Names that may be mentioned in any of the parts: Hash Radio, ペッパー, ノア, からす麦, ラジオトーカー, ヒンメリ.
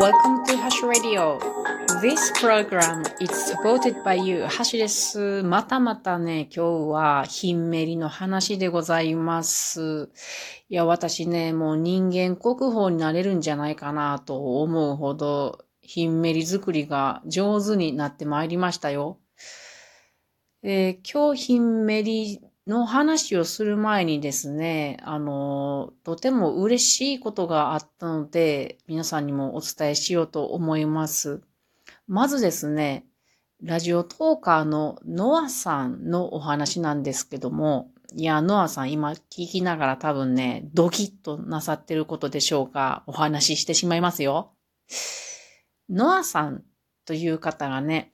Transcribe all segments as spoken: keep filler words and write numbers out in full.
Welcome to Hash Radio. This program is supported by you. ハシです。またまたね、今日はヒンメリの話でございます。いや、私ね、もう人間国宝になれるんじゃないかなと思うほど、ヒンメリ作りが上手になってまいりましたよ。えー、今日ヒンメリの話をする前にですね、あの、とても嬉しいことがあったので、皆さんにもお伝えしようと思います。まずですね、ラジオトーカーのノアさんのお話なんですけども、いや、ノアさん今聞きながら多分ね、ドキッとなさってることでしょうか、お話ししてしまいますよ。ノアさんという方がね、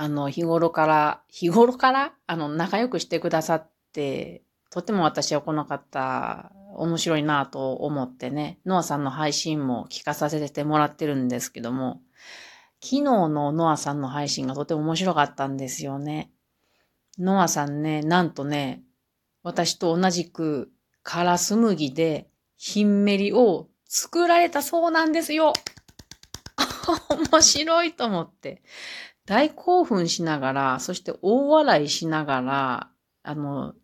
あの、日頃から、日頃から、あの、仲良くしてくださって、とても私はこの方、面白いなと思ってね、ノアさんの配信も聞かさせてもらってるんですけども、昨日のノアさんの配信がとても面白かったんですよね。ノアさんね、なんとね、私と同じく、からす麦で、ひんめりを作られたそうなんですよ。面白いと思って。大興奮しながら、そして大笑いしながら、あの、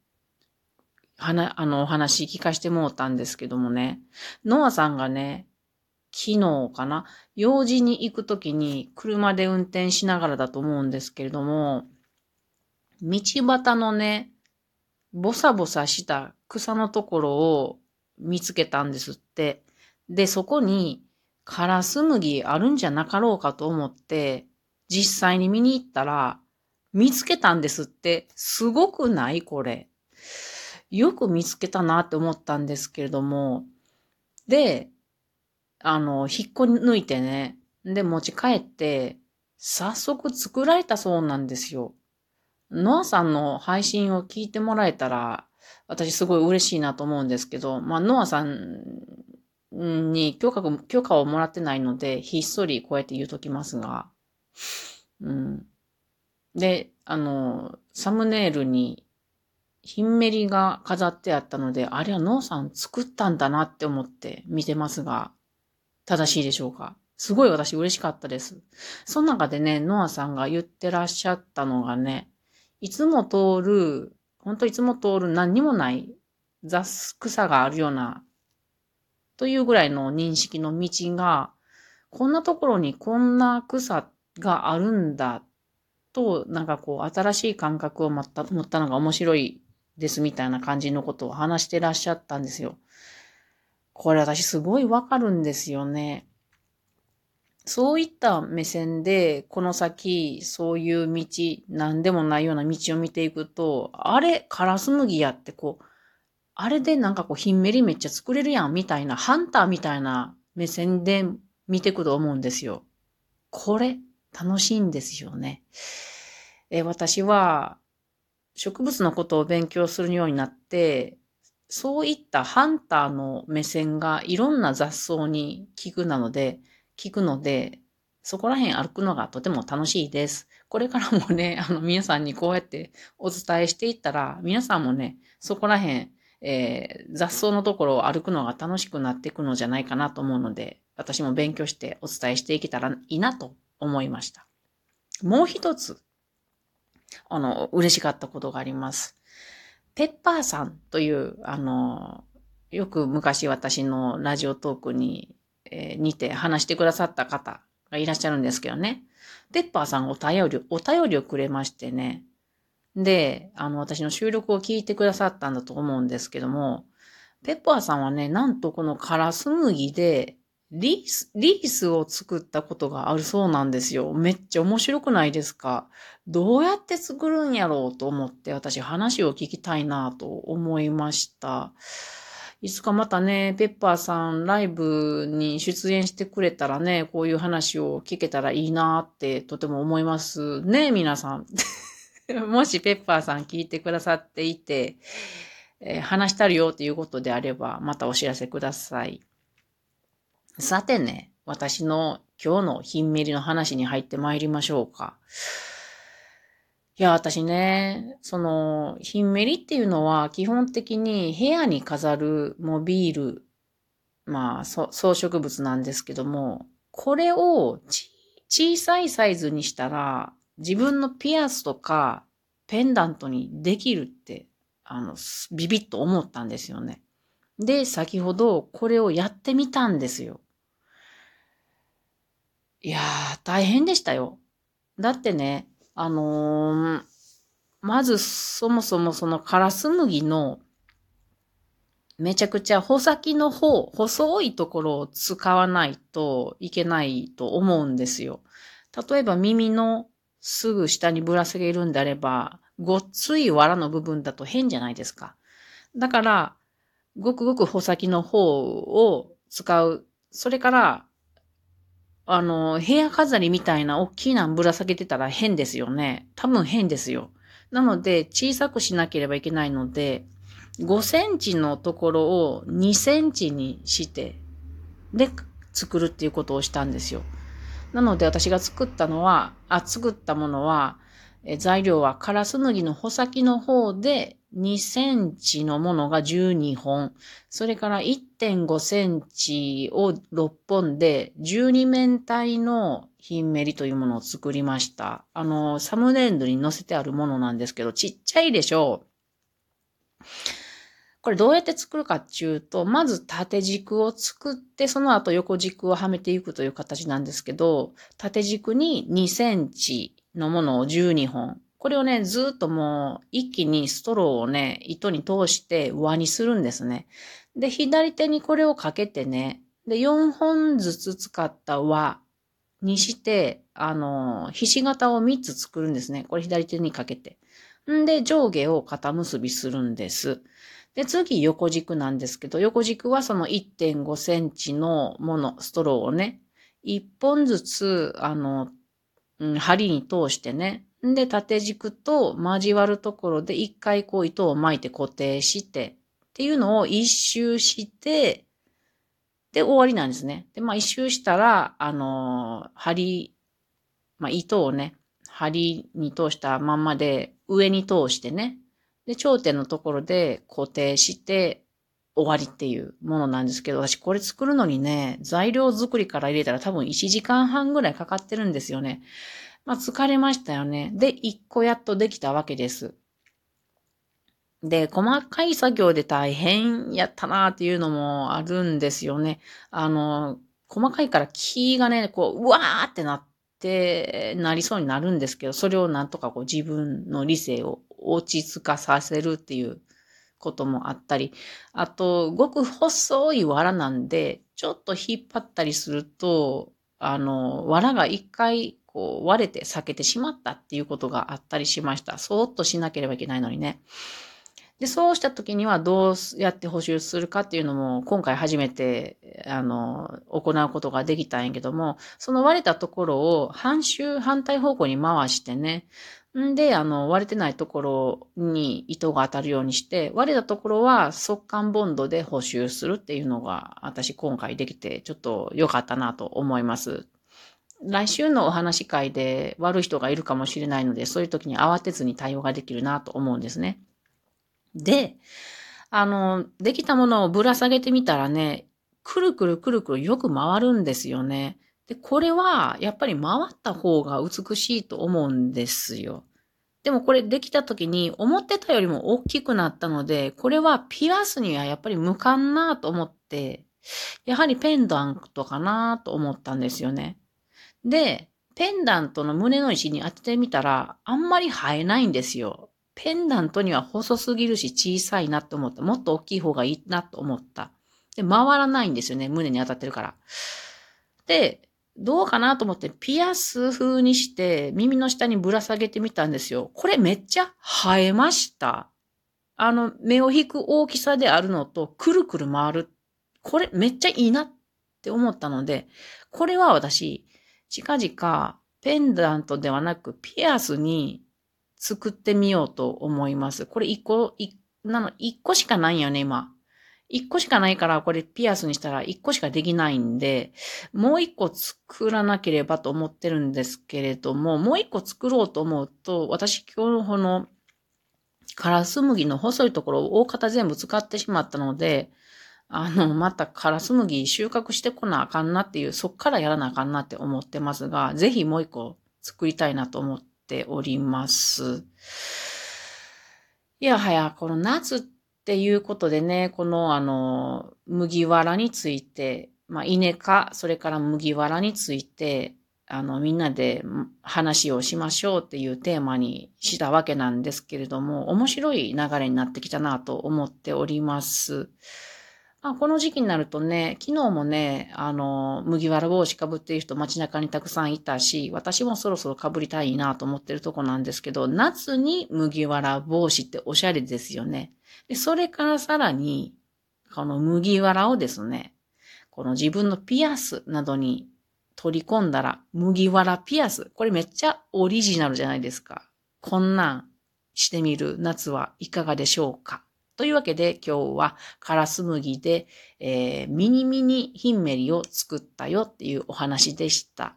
はな、あの、お話聞かしてもらったんですけどもね、ノアさんがね、昨日かな、用事に行くときに車で運転しながらだと思うんですけれども、道端のね、ボサボサした草のところを見つけたんですって。で、そこに、からす麦あるんじゃなかろうかと思って、実際に見に行ったら見つけたんですって。すごくないこれ。よく見つけたなって思ったんですけれども。で、あの、引っこ抜いてね。で、持ち帰って、早速作られたそうなんですよ。ノアさんの配信を聞いてもらえたら、私すごい嬉しいなと思うんですけど、まあ、ノアさんに許可、許可をもらってないので、ひっそりこうやって言うときますが。うん、で、あの、サムネイルにヒンメリが飾ってあったので、あれはノーさん作ったんだなって思って見てますが、正しいでしょうか？すごい私嬉しかったです。その中でね、ノアさんが言ってらっしゃったのがね、いつも通る、本当いつも通る何にもない雑草があるような、というぐらいの認識の道が、こんなところにこんな草があるんだと、なんかこう新しい感覚を持ったのが面白いですみたいな感じのことを話してらっしゃったんですよ。これ私すごいわかるんですよね。そういった目線でこの先そういう道、なんでもないような道を見ていくと、あれ、からす麦やってこう、あれでなんかこうヒンメリめっちゃ作れるやんみたいな、ハンターみたいな目線で見ていくと思うんですよ。これ、楽しいんですよね。え、私は、植物のことを勉強するようになって、そういったハンターの目線がいろんな雑草に効くなので、効くので、そこら辺歩くのがとても楽しいです。これからもね、あの、皆さんにこうやってお伝えしていったら、皆さんもね、そこら辺、えー、雑草のところを歩くのが楽しくなっていくのじゃないかなと思うので、私も勉強してお伝えしていけたらいいなと思いました。もう一つ、あの、嬉しかったことがあります。ペッパーさんという、あの、よく昔私のラジオトークに、えー、にて話してくださった方がいらっしゃるんですけどね。ペッパーさんお便り、お便りをくれましてね。で、あの、私の収録を聞いてくださったんだと思うんですけども、ペッパーさんはね、なんとこのからす麦で、リース、リースを作ったことがあるそうなんですよ。めっちゃ面白くないですか？どうやって作るんやろうと思って私話を聞きたいなと思いました。いつかまたね、ペッパーさんライブに出演してくれたらね、こういう話を聞けたらいいなってとても思いますね、皆さん。もしペッパーさん聞いてくださっていて、えー、話したるよということであればまたお知らせください。さてね、私の今日のヒンメリの話に入ってまいりましょうか。いや、私ね、その、ヒンメリっていうのは基本的に部屋に飾るモビールまあ、そ草植物なんですけども、これをち小さいサイズにしたら自分のピアスとかペンダントにできるってあのビビッと思ったんですよね。で、先ほどこれをやってみたんですよ。いやー大変でしたよ。だってね、あのー、まずそもそもそのカラス麦のめちゃくちゃ穂先の方、細いところを使わないといけないと思うんですよ。例えば耳のすぐ下にぶら下げるんであれば、ごっつい藁の部分だと変じゃないですか。だから、ごくごく穂先の方を使う。それから、あの、部屋飾りみたいな大きいのぶら下げてたら変ですよね。多分変ですよ。なので、小さくしなければいけないので、ごセンチのところをにセンチにして、で、作るっていうことをしたんですよ。なので私が作ったのは、あ、作ったものは、え材料はカラス麦の穂先の方でにセンチのものがじゅうにほん、それから いってんごセンチをろっぽんでじゅうにめんたいのヒンメリというものを作りました。あの、サムネイルに載せてあるものなんですけど、ちっちゃいでしょう。これどうやって作るかっていうと、まず縦軸を作って、その後横軸をはめていくという形なんですけど、縦軸ににセンチのものをじゅうにほん。これをね、ずっともう一気にストローをね、糸に通して輪にするんですね。で、左手にこれをかけてね、で、よんほんずつ使った輪にして、あの、ひし形をみっつ作るんですね。これ左手にかけて。んで、上下を肩結びするんです。で、次、横軸なんですけど、横軸はその いってんごセンチのもの、ストローをね、いっぽんずつ、あの、うん、針に通してね、んで、縦軸と交わるところで一回こう糸を巻いて固定して、っていうのを一周して、で、終わりなんですね。で、まあ一周したら、あの、針、まあ糸をね、針に通したまんまで上に通してね、で、頂点のところで固定して終わりっていうものなんですけど、私これ作るのにね、材料作りから入れたら多分いちじかんはんぐらいかかってるんですよね。まあ疲れましたよね。で、いっこやっとできたわけです。で、細かい作業で大変やったなーっていうのもあるんですよね。あの、細かいから木がね、こう、うわーってなって、なりそうになるんですけど、それをなんとかこう自分の理性を落ち着かさせるっていうこともあったり、あと、ごく細い藁なんで、ちょっと引っ張ったりすると、あの、藁が一回こう割れて裂けてしまったっていうことがあったりしました。そーっとしなければいけないのにね。で、そうした時にはどうやって補修するかっていうのも、今回初めて、あの、行うことができたんやけども、その割れたところを半周反対方向に回してね、んで、あの、割れてないところに糸が当たるようにして、割れたところは速乾ボンドで補修するっていうのが、私今回できて、ちょっと良かったなと思います。来週のお話会で悪い人がいるかもしれないので、そういう時に慌てずに対応ができるなと思うんですね。で、あの、できたものをぶら下げてみたらね、くるくるくるくるよく回るんですよね。で、これは、やっぱり回った方が美しいと思うんですよ。でもこれできた時に思ってたよりも大きくなったので、これはピアスにはやっぱり向かんなと思って、やはりペンダントかなと思ったんですよね。で、ペンダントの胸の位置に当ててみたら、あんまり生えないんですよ。ペンダントには細すぎるし小さいなと思った。もっと大きい方がいいなと思った。で、回らないんですよね。胸に当たってるから。で、どうかなと思ってピアス風にして耳の下にぶら下げてみたんですよ。これめっちゃ生えました。あの、目を引く大きさであるのとくるくる回る。これめっちゃいいなって思ったので、これは私、近々ペンダントではなくピアスに作ってみようと思います。これ一個、い、なの、一個しかないよね、今。一個しかないから、これピアスにしたら一個しかできないんで、もう一個作らなければと思ってるんですけれども、もう一個作ろうと思うと、私今日のこのカラス麦の細いところを大方全部使ってしまったので、あの、またカラス麦収穫してこなあかんなっていう、そっからやらなあかんなって思ってますが、ぜひもう一個作りたいなと思っております。いやはや、この夏っていうことでね、このあの、麦わらについて、まあ、稲か、それから麦わらについて、あの、みんなで話をしましょうっていうテーマにしたわけなんですけれども、面白い流れになってきたなと思っております。あ、この時期になるとね、昨日もね、あの、麦わら帽子かぶっている人街中にたくさんいたし、私もそろそろかぶりたいなと思ってるとこなんですけど、夏に麦わら帽子っておしゃれですよね。で、それからさらに、この麦わらをですね、この自分のピアスなどに取り込んだら、麦わらピアス。これめっちゃオリジナルじゃないですか。こんなんしてみる夏はいかがでしょうか。というわけで今日はカラス麦で、えー、ミニミニヒンメリを作ったよっていうお話でした。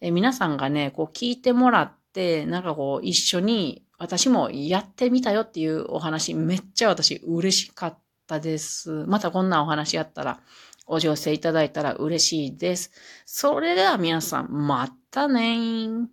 えー、皆さんがね、こう聞いてもらって、なんかこう一緒に私もやってみたよっていうお話、めっちゃ私嬉しかったです。またこんなお話やったら、お寄せいただいたら嬉しいです。それでは皆さん、またねー。